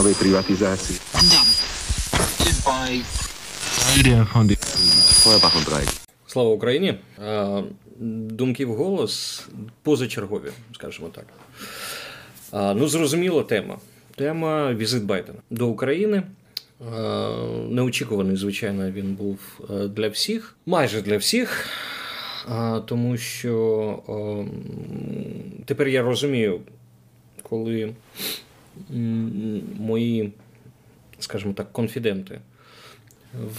нової приватизації. Слава Україні! Думки вголос позачергові, скажімо так. Ну, зрозуміла тема. Тема візит Байдена до України. Неочікуваний, звичайно, він був для всіх. Майже для всіх. Тому що тепер я розумію, коли мої, скажімо так, конфіденти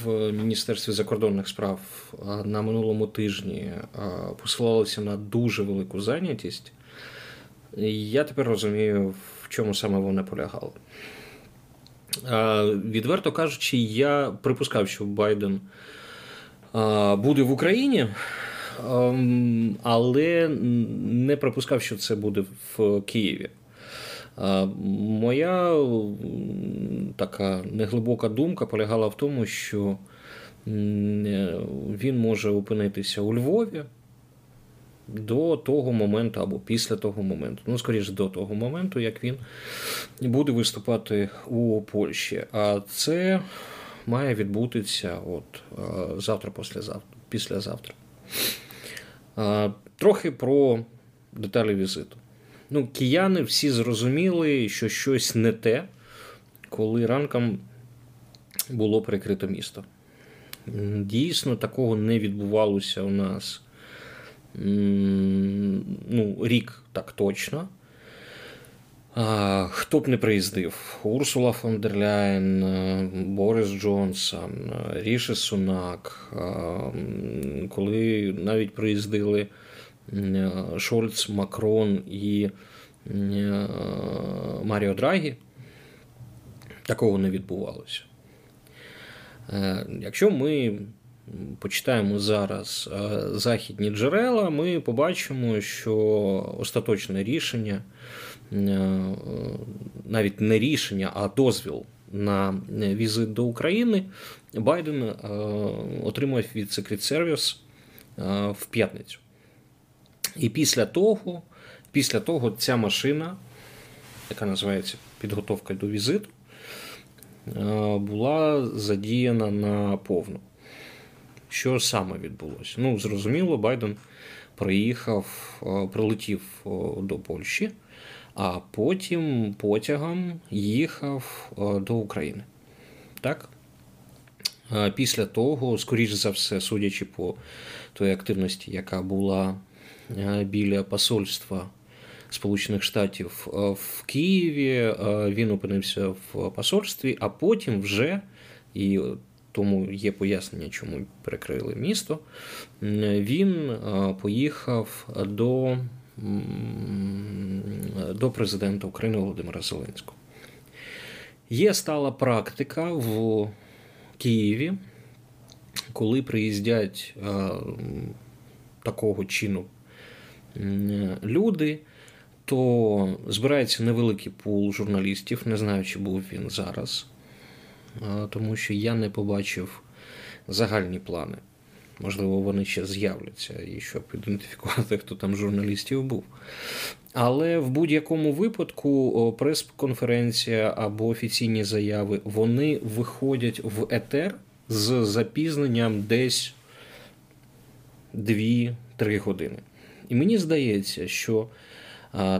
в Міністерстві закордонних справ на минулому тижні посилалися на дуже велику зайнятість, я тепер розумію, в чому саме вона полягала. Відверто кажучи, я припускав, що Байден буде в Україні, але не припускав, що це буде в Києві. Моя така неглибока думка полягала в тому, що він може опинитися у Львові до того моменту або після того моменту. Ну, скоріше, до того моменту, як він буде виступати у Польщі. А це має відбутися от завтра, післязавтра. Трохи про деталі візиту. Ну, кияни всі зрозуміли, що щось не те, коли ранком було перекрито місто. Дійсно, такого не відбувалося у нас рік, так точно. Хто б не приїздив? Урсула фон дер Ляєн, Борис Джонсон, Ріші Сунак, коли навіть приїздили Шольц, Макрон і Маріо Драгі, такого не відбувалося. Якщо ми почитаємо зараз західні джерела, ми побачимо, що остаточне рішення, навіть не рішення, а дозвіл на візит до України Байден отримав від Secret Service в п'ятницю. І після того ця машина, яка називається підготовка до візиту, була задіяна наповну. Що саме відбулося? Ну, зрозуміло, Байден прилетів до Польщі, а потім потягом їхав до України. Так? Після того, скоріш за все, судячи по тої активності, яка була біля посольства Сполучених Штатів в Києві, він опинився в посольстві, а потім вже, і тому є пояснення, чому перекрили місто, він поїхав до президента України Володимира Зеленського. Є стала практика в Києві, коли приїздять такого чину люди, то збирається невеликий пул журналістів, не знаю, чи був він зараз, тому що я не побачив загальні плани. Можливо, вони ще з'являться, і щоб ідентифікувати, хто там журналістів був. Але в будь-якому випадку прес-конференція або офіційні заяви, вони виходять в етер з запізненням десь 2-3 години. І мені здається, що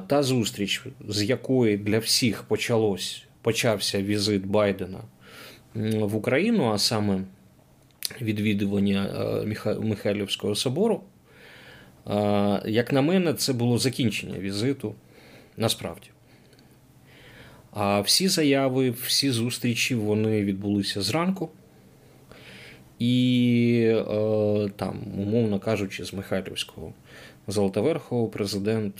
та зустріч, з якої для всіх почався візит Байдена в Україну, а саме відвідування Михайлівського собору, як на мене, це було закінчення візиту насправді. А всі заяви, всі зустрічі, вони відбулися зранку. І там, умовно кажучи, з Михайлівського Золотоверху президент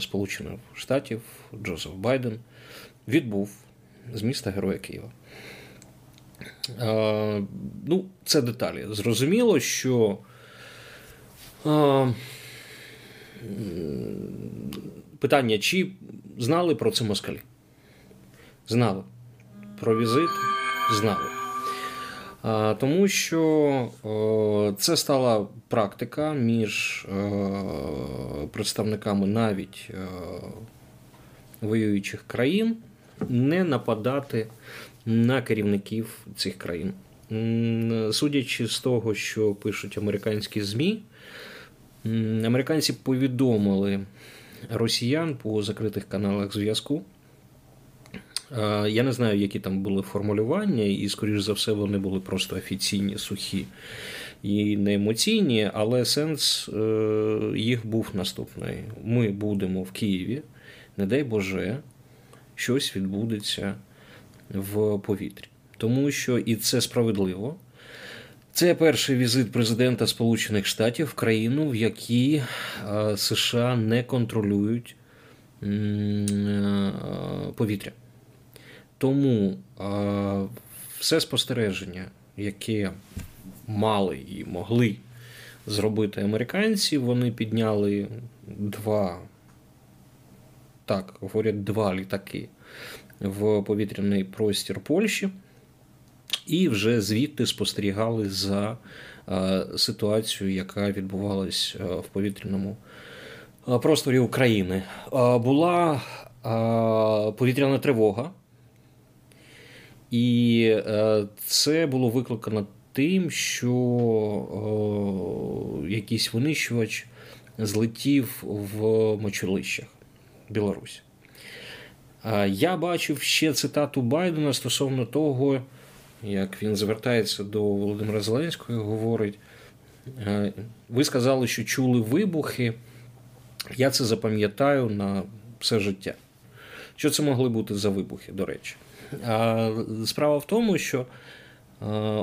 Сполучених Штатів Джозеф Байден відбув з міста Героя Києва. Ну, це деталі. Зрозуміло, що питання, чи знали про це москалі? Знали. Про візит? Знали. Тому що це стала практика між представниками навіть воюючих країн не нападати на керівників цих країн. Судячи з того, що пишуть американські ЗМІ, американці повідомили росіян по закритих каналах зв'язку. Я не знаю, які там були формулювання, і, скоріш за все, вони були просто офіційні, сухі і не емоційні, але сенс їх був наступний. Ми будемо в Києві, не дай Боже, щось відбудеться в повітрі. Тому що, і це справедливо, це перший візит президента Сполучених Штатів в країну, в якій США не контролюють повітря. Тому все спостереження, яке мали і могли зробити американці, вони підняли два літаки в повітряний простір Польщі і вже звідти спостерігали за ситуацією, яка відбувалась в повітряному просторі України. Була повітряна тривога, і це було викликано тим, що якийсь винищувач злетів в мочилищах Білорусі. Я бачив ще цитату Байдена стосовно того, як він звертається до Володимира Зеленського і говорить: ви сказали, що чули вибухи, я це запам'ятаю на все життя. Що це могли бути за вибухи, до речі? Справа в тому, що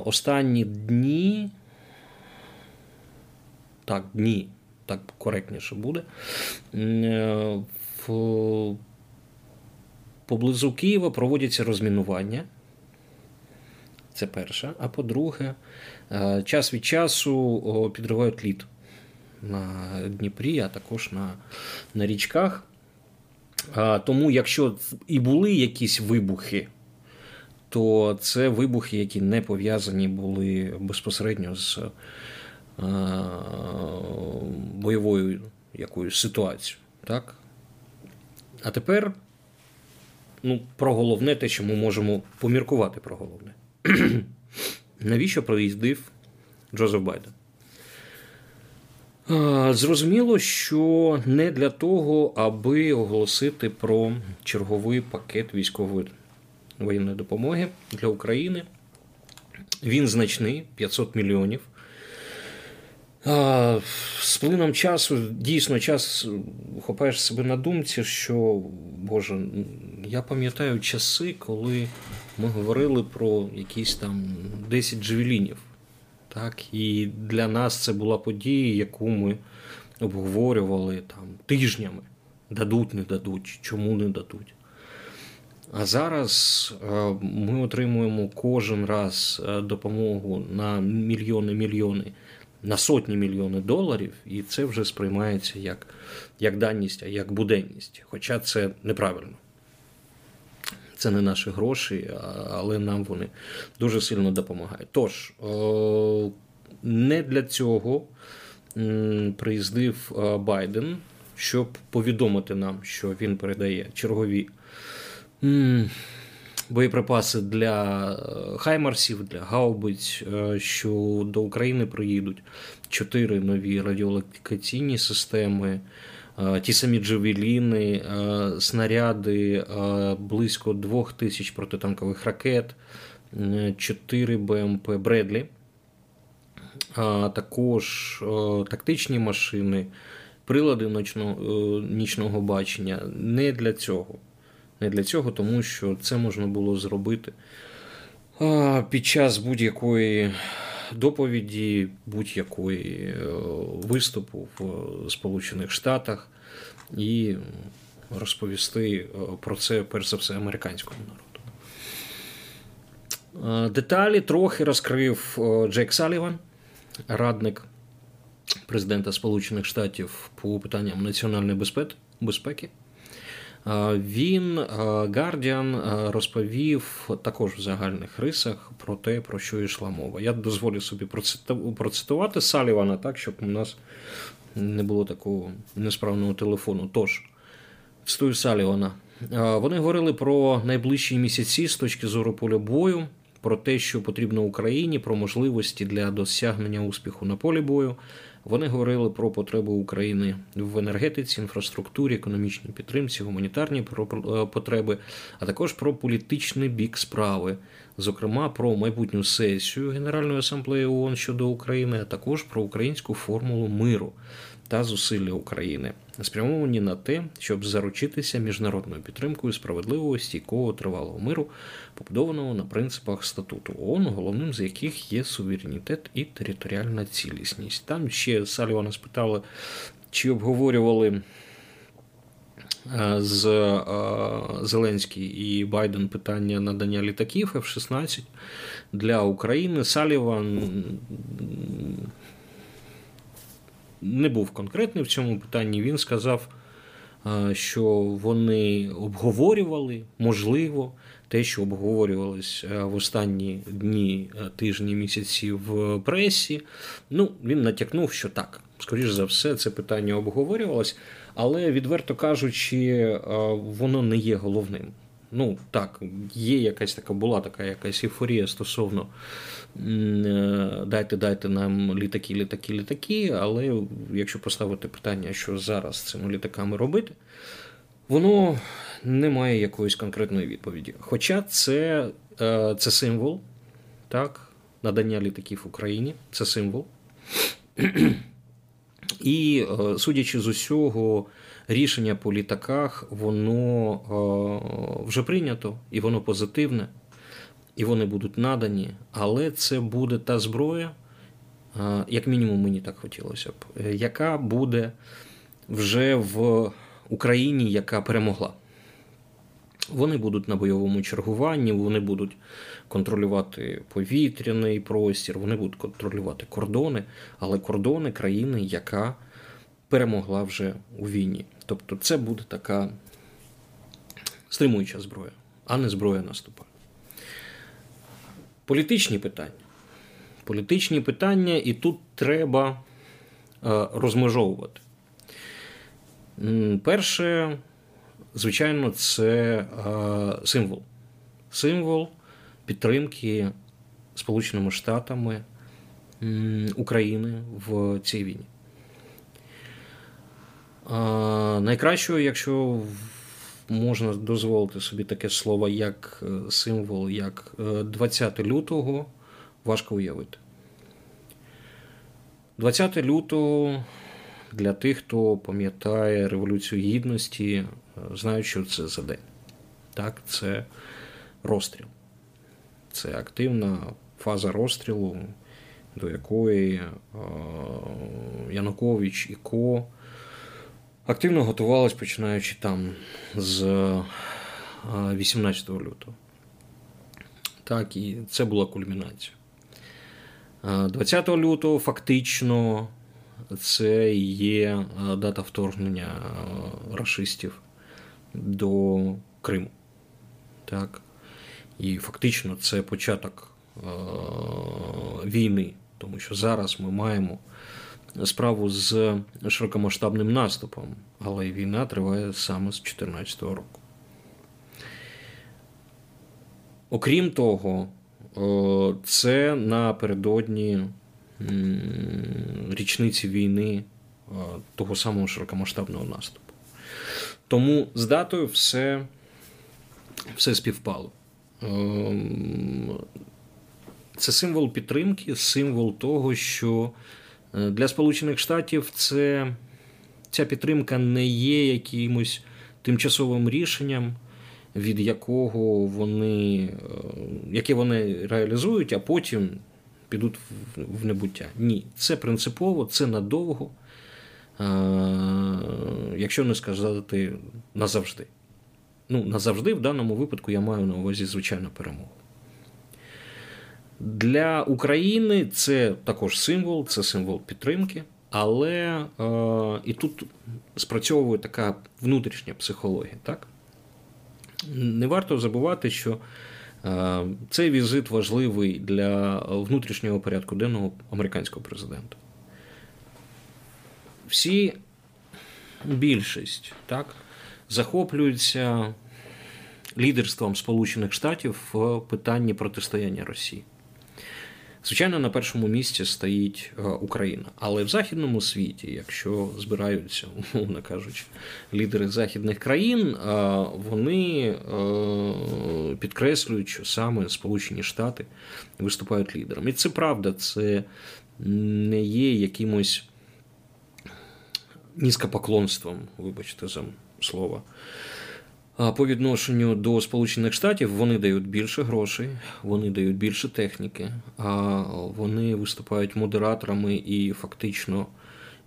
останні дні, так коректніше буде, поблизу Києва проводяться розмінування. Це перше. А по-друге, час від часу підривають лід на Дніпрі, а також на річках. Тому, якщо і були якісь вибухи, то це вибухи, які не пов'язані були безпосередньо з бойовою якоюсь ситуацією. Так? А тепер про головне, те, що ми можемо поміркувати про головне. Навіщо приїздив Джозеф Байден? Зрозуміло, що не для того, аби оголосити про черговий пакет військової воєнної допомоги для України. Він значний, 500 мільйонів. З плином часу, дійсно, час хопаєш себе на думці, що, Боже, я пам'ятаю часи, коли ми говорили про якісь там 10 джевелінів. Так, і для нас це була подія, яку ми обговорювали там тижнями. Дадуть, не дадуть, чому не дадуть. А зараз ми отримуємо кожен раз допомогу на мільйони, на сотні мільйонів доларів, і це вже сприймається як даність, а як буденність. Хоча це неправильно. Це не наші гроші, але нам вони дуже сильно допомагають. Тож, не для цього приїздив Байден, щоб повідомити нам, що він передає чергові боєприпаси для хаймарсів, для гаубиць, що до України приїдуть 4 нові радіолокаційні системи, ті самі джевеліни, снаряди, близько 2000 протитанкових ракет, 4 БМП «Бредлі», також тактичні машини, прилади нічного бачення. Не для цього, тому що це можна було зробити під час будь-якої доповіді, будь-якої виступу в Сполучених Штатах і розповісти про це, перш за все, американському народу. Деталі трохи розкрив Джек Саліван, радник президента Сполучених Штатів по питанням національної безпеки. Він, Гардіан, розповів також в загальних рисах про те, про що йшла мова. Я дозволю собі процитувати Салівана, так, щоб у нас не було такого несправного телефону. Тож, цитую Салівана. Вони говорили про найближчі місяці з точки зору поля бою, про те, що потрібно Україні, про можливості для досягнення успіху на полі бою. Вони говорили про потреби України в енергетиці, інфраструктурі, економічній підтримці, гуманітарні потреби, а також про політичний бік справи, зокрема про майбутню сесію Генеральної асамблеї ООН щодо України, а також про українську формулу миру та зусилля України, спрямовані на те, щоб заручитися міжнародною підтримкою справедливого, стійкого, тривалого миру, побудованого на принципах статуту ООН, головним з яких є суверенітет і територіальна цілісність. Там ще Салівана спитали, чи обговорювали з Зеленський і Байден питання надання літаків F-16 для України. Саліван не був конкретний в цьому питанні. Він сказав, що вони обговорювали, можливо, те, що обговорювалось в останні дні, тижні, місяці в пресі. Ну, він натякнув, що так, скоріш за все, це питання обговорювалось, але, відверто кажучи, воно не є головним. Ну, так, є якась така, була така якась ейфорія стосовно дайте нам літаки, але якщо поставити питання, що зараз з цими літаками робити, воно не має якоїсь конкретної відповіді. Хоча це символ, так, надання літаків Україні, це символ. І, судячи з усього, рішення по літаках, воно вже прийнято, і воно позитивне, і вони будуть надані, але це буде та зброя, як мінімум мені так хотілося б, яка буде вже в Україні, яка перемогла. Вони будуть на бойовому чергуванні, вони будуть контролювати повітряний простір, вони будуть контролювати кордони, але кордони країни, яка перемогла вже у війні. Тобто це буде така стримуюча зброя, а не зброя наступу. Політичні питання, і тут треба розмежовувати. Перше, звичайно, це символ. Символ підтримки Сполученими Штатами України в цій війні. Найкращого, якщо можна дозволити собі таке слово, як символ, як 20 лютого, важко уявити. 20 лютого для тих, хто пам'ятає Революцію Гідності, знають, що це за день. Так, це розстріл. Це активна фаза розстрілу, до якої Янукович і Ко активно готувалась, починаючи там з 18 лютого. Так, і це була кульмінація. 20 лютого фактично це є дата вторгнення рашистів до Криму. Так. І фактично це початок війни, тому що зараз ми маємо справу з широкомасштабним наступом, але війна триває саме з 2014 року. Окрім того, це напередодні річниці війни того самого широкомасштабного наступу. Тому з датою все співпало. Це символ підтримки, символ того, що для Сполучених Штатів ця підтримка не є якимось тимчасовим рішенням, яке вони реалізують, а потім підуть в небуття. Ні, це принципово, це надовго, якщо не сказати назавжди. Ну, назавжди в даному випадку я маю на увазі, звичайно, перемогу. Для України це також символ, це символ підтримки, але і тут спрацьовує така внутрішня психологія. Так? Не варто забувати, що цей візит важливий для внутрішнього порядку денного американського президента. Більшість, так, захоплюються лідерством Сполучених Штатів в питанні протистояння Росії. Звичайно, на першому місці стоїть Україна. Але в західному світі, якщо збираються, умовно кажучи, лідери західних країн, вони підкреслюють, що саме Сполучені Штати виступають лідером. І це правда, це не є якимось низькопоклонством, вибачте за слово, по відношенню до Сполучених Штатів. Вони дають більше грошей, вони дають більше техніки, вони виступають модераторами і фактично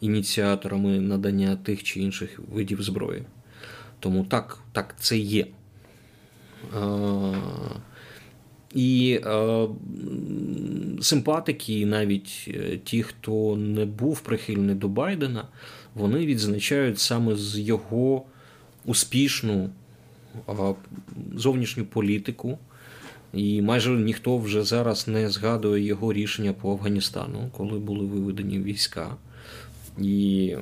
ініціаторами надання тих чи інших видів зброї. Тому так це є. І симпатики, навіть ті, хто не був прихильний до Байдена, вони відзначають саме з його успішну зовнішню політику, і майже ніхто вже зараз не згадує його рішення по Афганістану, коли були виведені війська. І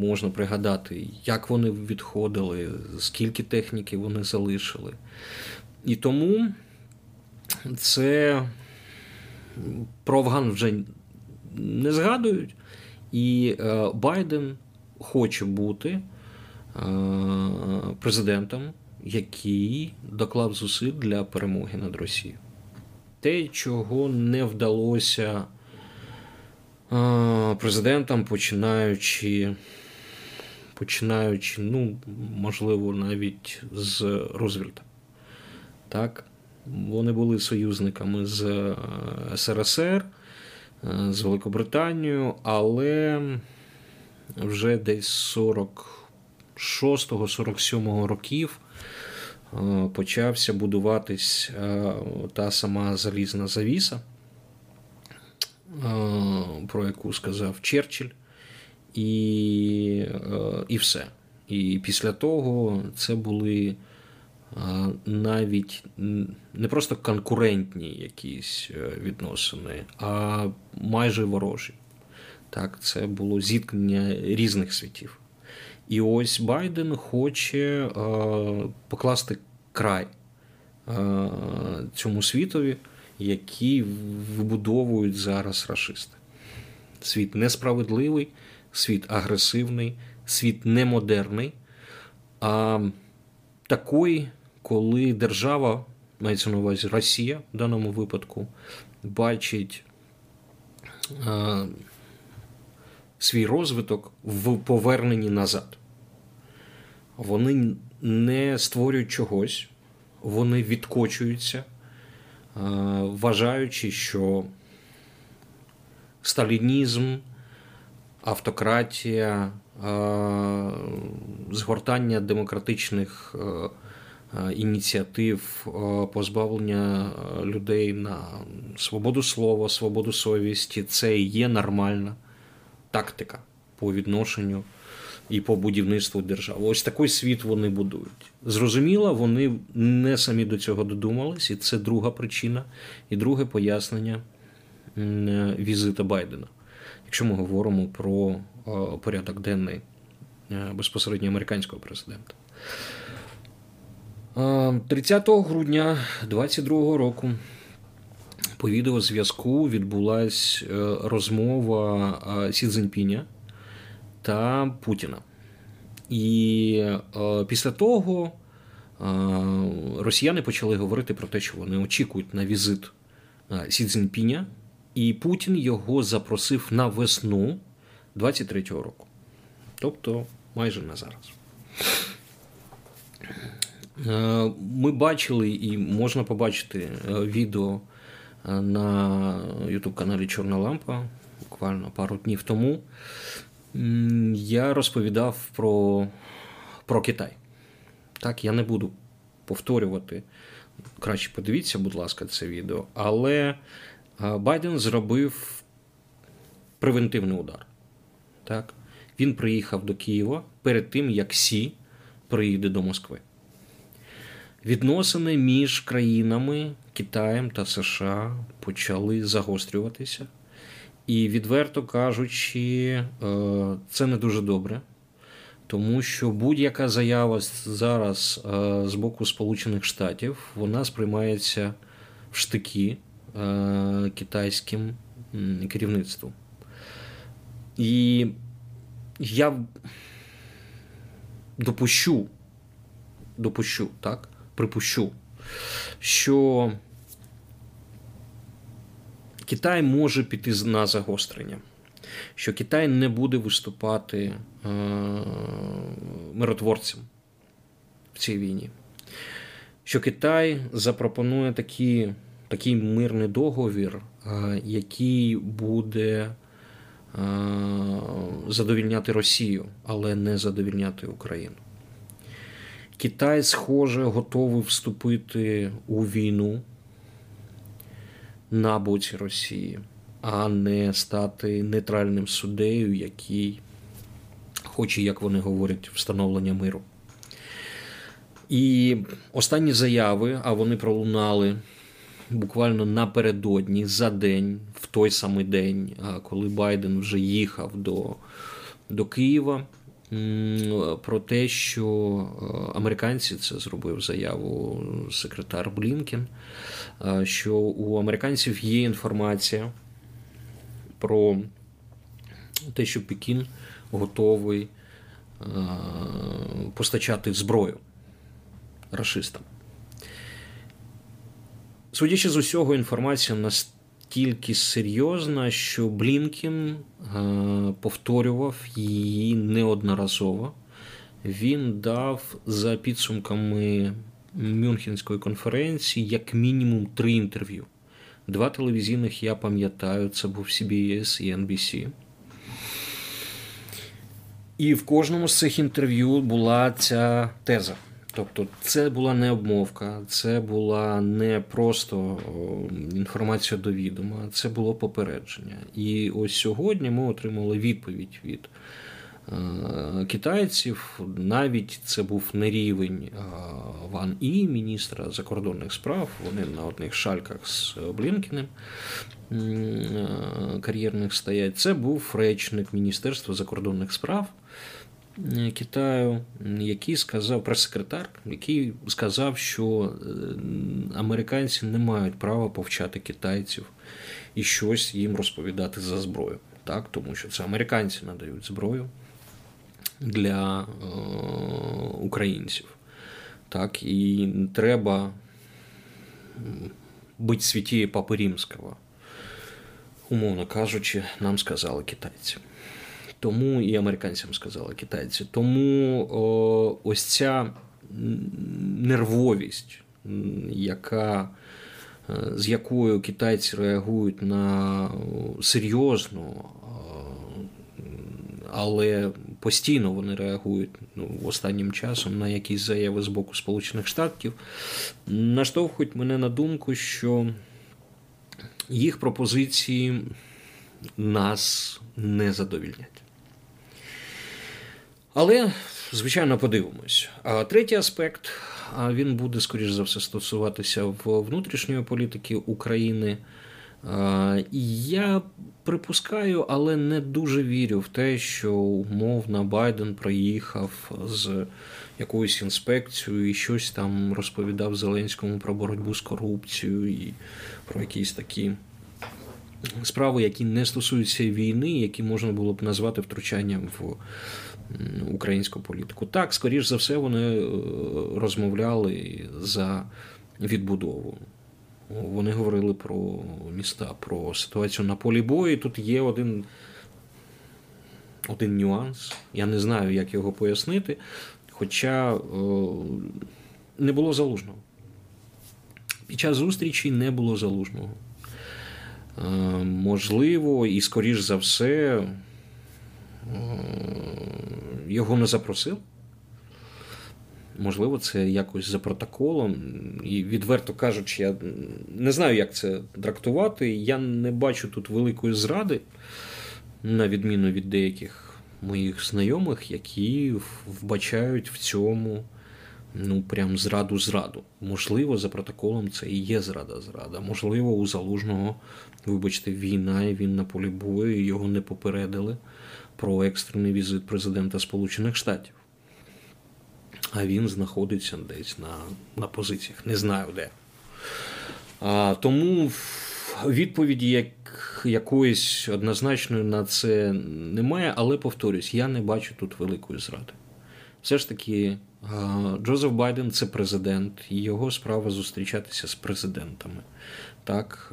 можна пригадати, як вони відходили, скільки техніки вони залишили. І тому це про Афган вже не згадують, і Байден хоче бути президентом, який доклав зусиль для перемоги над Росією. Те, чого не вдалося президентам, починаючи, можливо, навіть з Рузвельта. Так? Вони були союзниками з СРСР, з Великобританією, але вже десь 46-47 років почався будуватись та сама залізна завіса, про яку сказав Черчилль, і все. І після того це були навіть не просто конкурентні якісь відносини, а майже ворожі. Так, це було зіткнення різних світів. І ось Байден хоче покласти край цьому світові, який вибудовують зараз рашисти. Світ несправедливий, світ агресивний, світ немодерний, а такий, коли держава, мається на увазі Росія в даному випадку, бачить свій розвиток в поверненні назад. Вони не створюють чогось, вони відкочуються, вважаючи, що сталінізм, автократія, згортання демократичних ініціатив, позбавлення людей на свободу слова, свободу совісті – це і є нормальна тактика по відношенню і по будівництву держави. Ось такий світ вони будують. Зрозуміло, вони не самі до цього додумались, і це друга причина, і друге пояснення візита Байдена. Якщо ми говоримо про порядок денний безпосередньо американського президента. 30 грудня 2022 року по відеозв'язку відбулася розмова Сі Цзиньпіня та Путіна. І після того росіяни почали говорити про те, що вони очікують на візит Сі Цзиньпіня, і Путін його запросив на весну 23-го року. Тобто майже на зараз. Ми бачили і можна побачити відео на YouTube-каналі «Чорна Лампа» буквально пару днів тому, я розповідав про Китай. Так, я не буду повторювати, краще подивіться, будь ласка, це відео, але Байден зробив превентивний удар. Так? Він приїхав до Києва перед тим, як Сі приїде до Москви. Відносини між країнами, Китаєм та США, почали загострюватися. І, відверто кажучи, це не дуже добре, Тому що будь-яка заява зараз з боку Сполучених Штатів, вона сприймається в штики китайським керівництвом. І я припущу, що Китай може піти на загострення, що Китай не буде виступати миротворцем в цій війні, що Китай запропонує такий мирний договір, який буде задовільняти Росію, але не задовільняти Україну. Китай, схоже, готовий вступити у війну на боці Росії, а не стати нейтральним суддею, який хоче, як вони говорять, встановлення миру. І останні заяви, а вони пролунали буквально напередодні, за день, в той самий день, коли Байден вже їхав до Києва, про те, що американці, це зробив заяву секретар Блінкен, що у американців є інформація про те, що Пекін готовий постачати зброю рашистам. Судячи з усього, інформація настільки серйозна, що Блінкен повторював її неодноразово. Він дав за підсумками Мюнхенської конференції як мінімум 3 інтерв'ю. 2 телевізійних, я пам'ятаю, це був CBS і NBC. І в кожному з цих інтерв'ю була ця теза. Тобто це була не обмовка, це була не просто інформація до відома, це було попередження. І ось сьогодні ми отримали відповідь від китайців, навіть це був не рівень Ван І, міністра закордонних справ, вони на одних шальках з Блінкенем кар'єрних стоять, це був речник Міністерства закордонних справ Китаю, який сказав, прес-секретар, який сказав, що американці не мають права повчати китайців і щось їм розповідати за зброю. Так, тому що це американці надають зброю для українців. Так, і треба бить святіє Папи Римського. Умовно кажучи, нам сказали китайці. Тому і американцям сказали китайці. Тому ось ця нервовість, з якою китайці реагують на серйозну, але постійно вони реагують останнім часом на якісь заяви з боку Сполучених Штатів, наштовхують мене на думку, що їх пропозиції нас не задовільнять. Але, звичайно, подивимось. А третій аспект, він буде, скоріш за все, стосуватися внутрішньої політики України. І я припускаю, але не дуже вірю в те, що, умовно, Байден приїхав з якоюсь інспекцією і щось там розповідав Зеленському про боротьбу з корупцією і про якісь такі справи, які не стосуються війни, які можна було б назвати втручанням в українську політику. Так, скоріш за все, вони розмовляли за відбудову. Вони говорили про міста, про ситуацію на полі бою. І тут є один нюанс. Я не знаю, як його пояснити, хоча не було Залужного. Під час зустрічі не було Залужного. Можливо, і скоріш за все, його не запросив. Можливо, це якось за протоколом. І, відверто кажучи, я не знаю, як це трактувати. Я не бачу тут великої зради, на відміну від деяких моїх знайомих, які вбачають в цьому прям зраду-зраду. Можливо, за протоколом це і є зрада-зрада. Можливо, у Залужного, вибачте, війна, і він на полі бою, його не попередили про екстрений візит президента Сполучених Штатів. а він знаходиться десь на позиціях, не знаю де. Тому відповіді якоїсь однозначної на це немає, але, повторюсь, я не бачу тут великої зради. Все ж таки, Джозеф Байден – це президент, і його справа зустрічатися з президентами, так,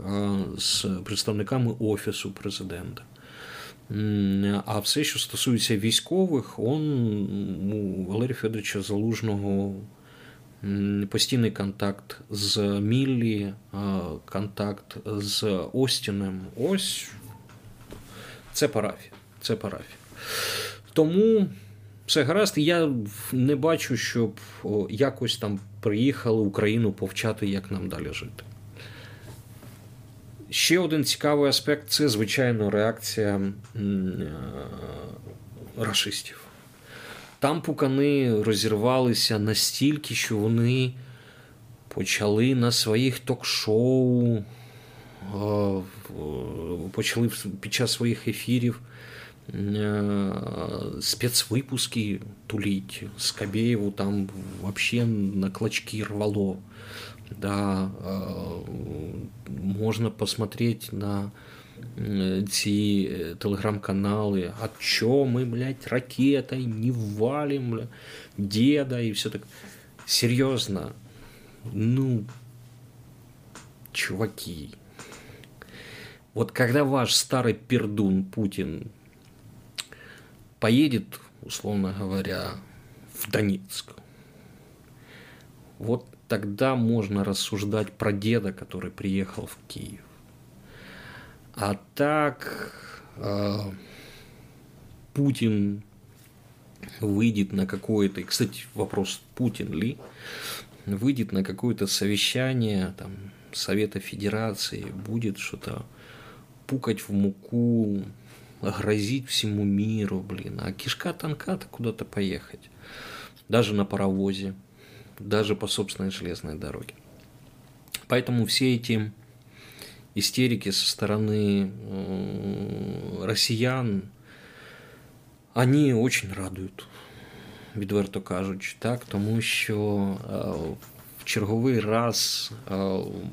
з представниками Офісу президента. А все, що стосується військових, у Валерія Федоровича Залужного постійний контакт з Міллі, контакт з Остіном. Ось це парафія. Це парафія. Тому все гаразд. Я не бачу, щоб якось там приїхали Україну повчати, як нам далі жити. Ще один цікавий аспект – це, звичайно, реакція рашистів. Там пукани розірвалися настільки, що вони почали на своїх ток-шоу, почали під час своїх ефірів спецвипуски туліть. Скобєєву там взагалі на клочки рвало. Да, можно посмотреть на эти телеграм-каналы, а чё мы, блядь, ракетой не валим, блядь, деда и все так. Серьезно, ну, чуваки, вот когда ваш старый пердун Путин поедет, условно говоря, в Донецк, вот тогда можно рассуждать про деда, который приехал в Киев. А так Путин выйдет на какое-то... Кстати, вопрос, Путин ли? Выйдет на какое-то совещание там, Совета Федерации, будет что-то пукать в муку, грозить всему миру, блин. А кишка тонка-то куда-то поехать. Даже на паровозе. Даже по собственной железной дороге. Поэтому все эти истерики со стороны россиян, они очень радують, відверто кажучи, так, тому що в черговий раз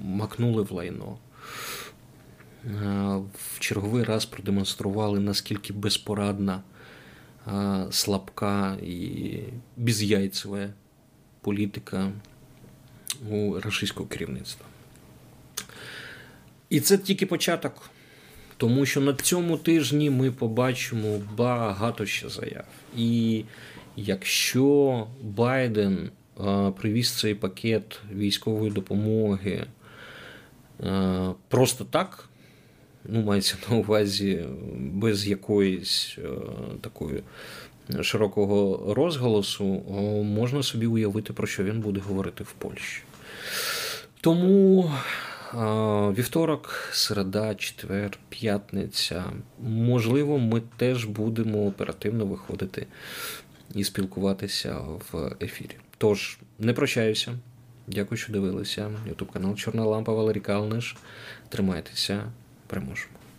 макнули в лайно, в черговий раз продемонстрували, наскільки безпорадна, слабка і безяйцева політика у рашистського керівництва. І це тільки початок, тому що на цьому тижні ми побачимо багато ще заяв. І якщо Байден привіз цей пакет військової допомоги просто так, ну, мається на увазі без якоїсь такої широкого розголосу, можна собі уявити, про що він буде говорити в Польщі. Тому вівторок, середа, четвер, п'ятниця, можливо, ми теж будемо оперативно виходити і спілкуватися в ефірі. Тож, не прощаюся. Дякую, що дивилися. Ютуб-канал Чорна Лампа, Валерій Калниш. Тримайтеся, переможемо.